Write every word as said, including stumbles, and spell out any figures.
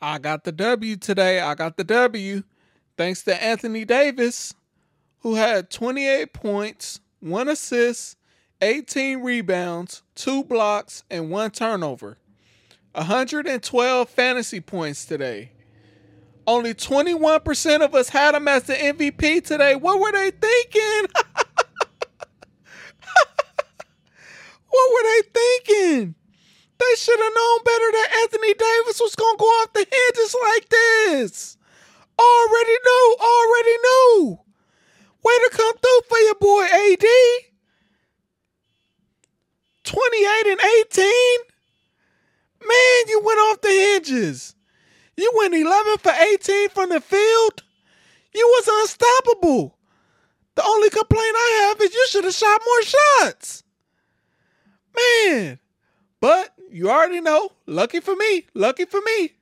I got the W today. I got the W. Thanks to Anthony Davis, who had twenty-eight points, one assist, eighteen rebounds, two blocks, and one turnover. one hundred twelve fantasy points today. Only twenty-one percent of us had him as the M V P today. What were they thinking? What were they thinking? They should have known better that Anthony Davis was going to go off the hinges like this. Already knew, already knew. Way to come through for your boy A D. twenty-eight and eighteen. Man, you went off the hinges. You went eleven for eighteen from the field. You was unstoppable. The only complaint I have is you should have shot more shots. Man. But you already know, lucky for me, lucky for me,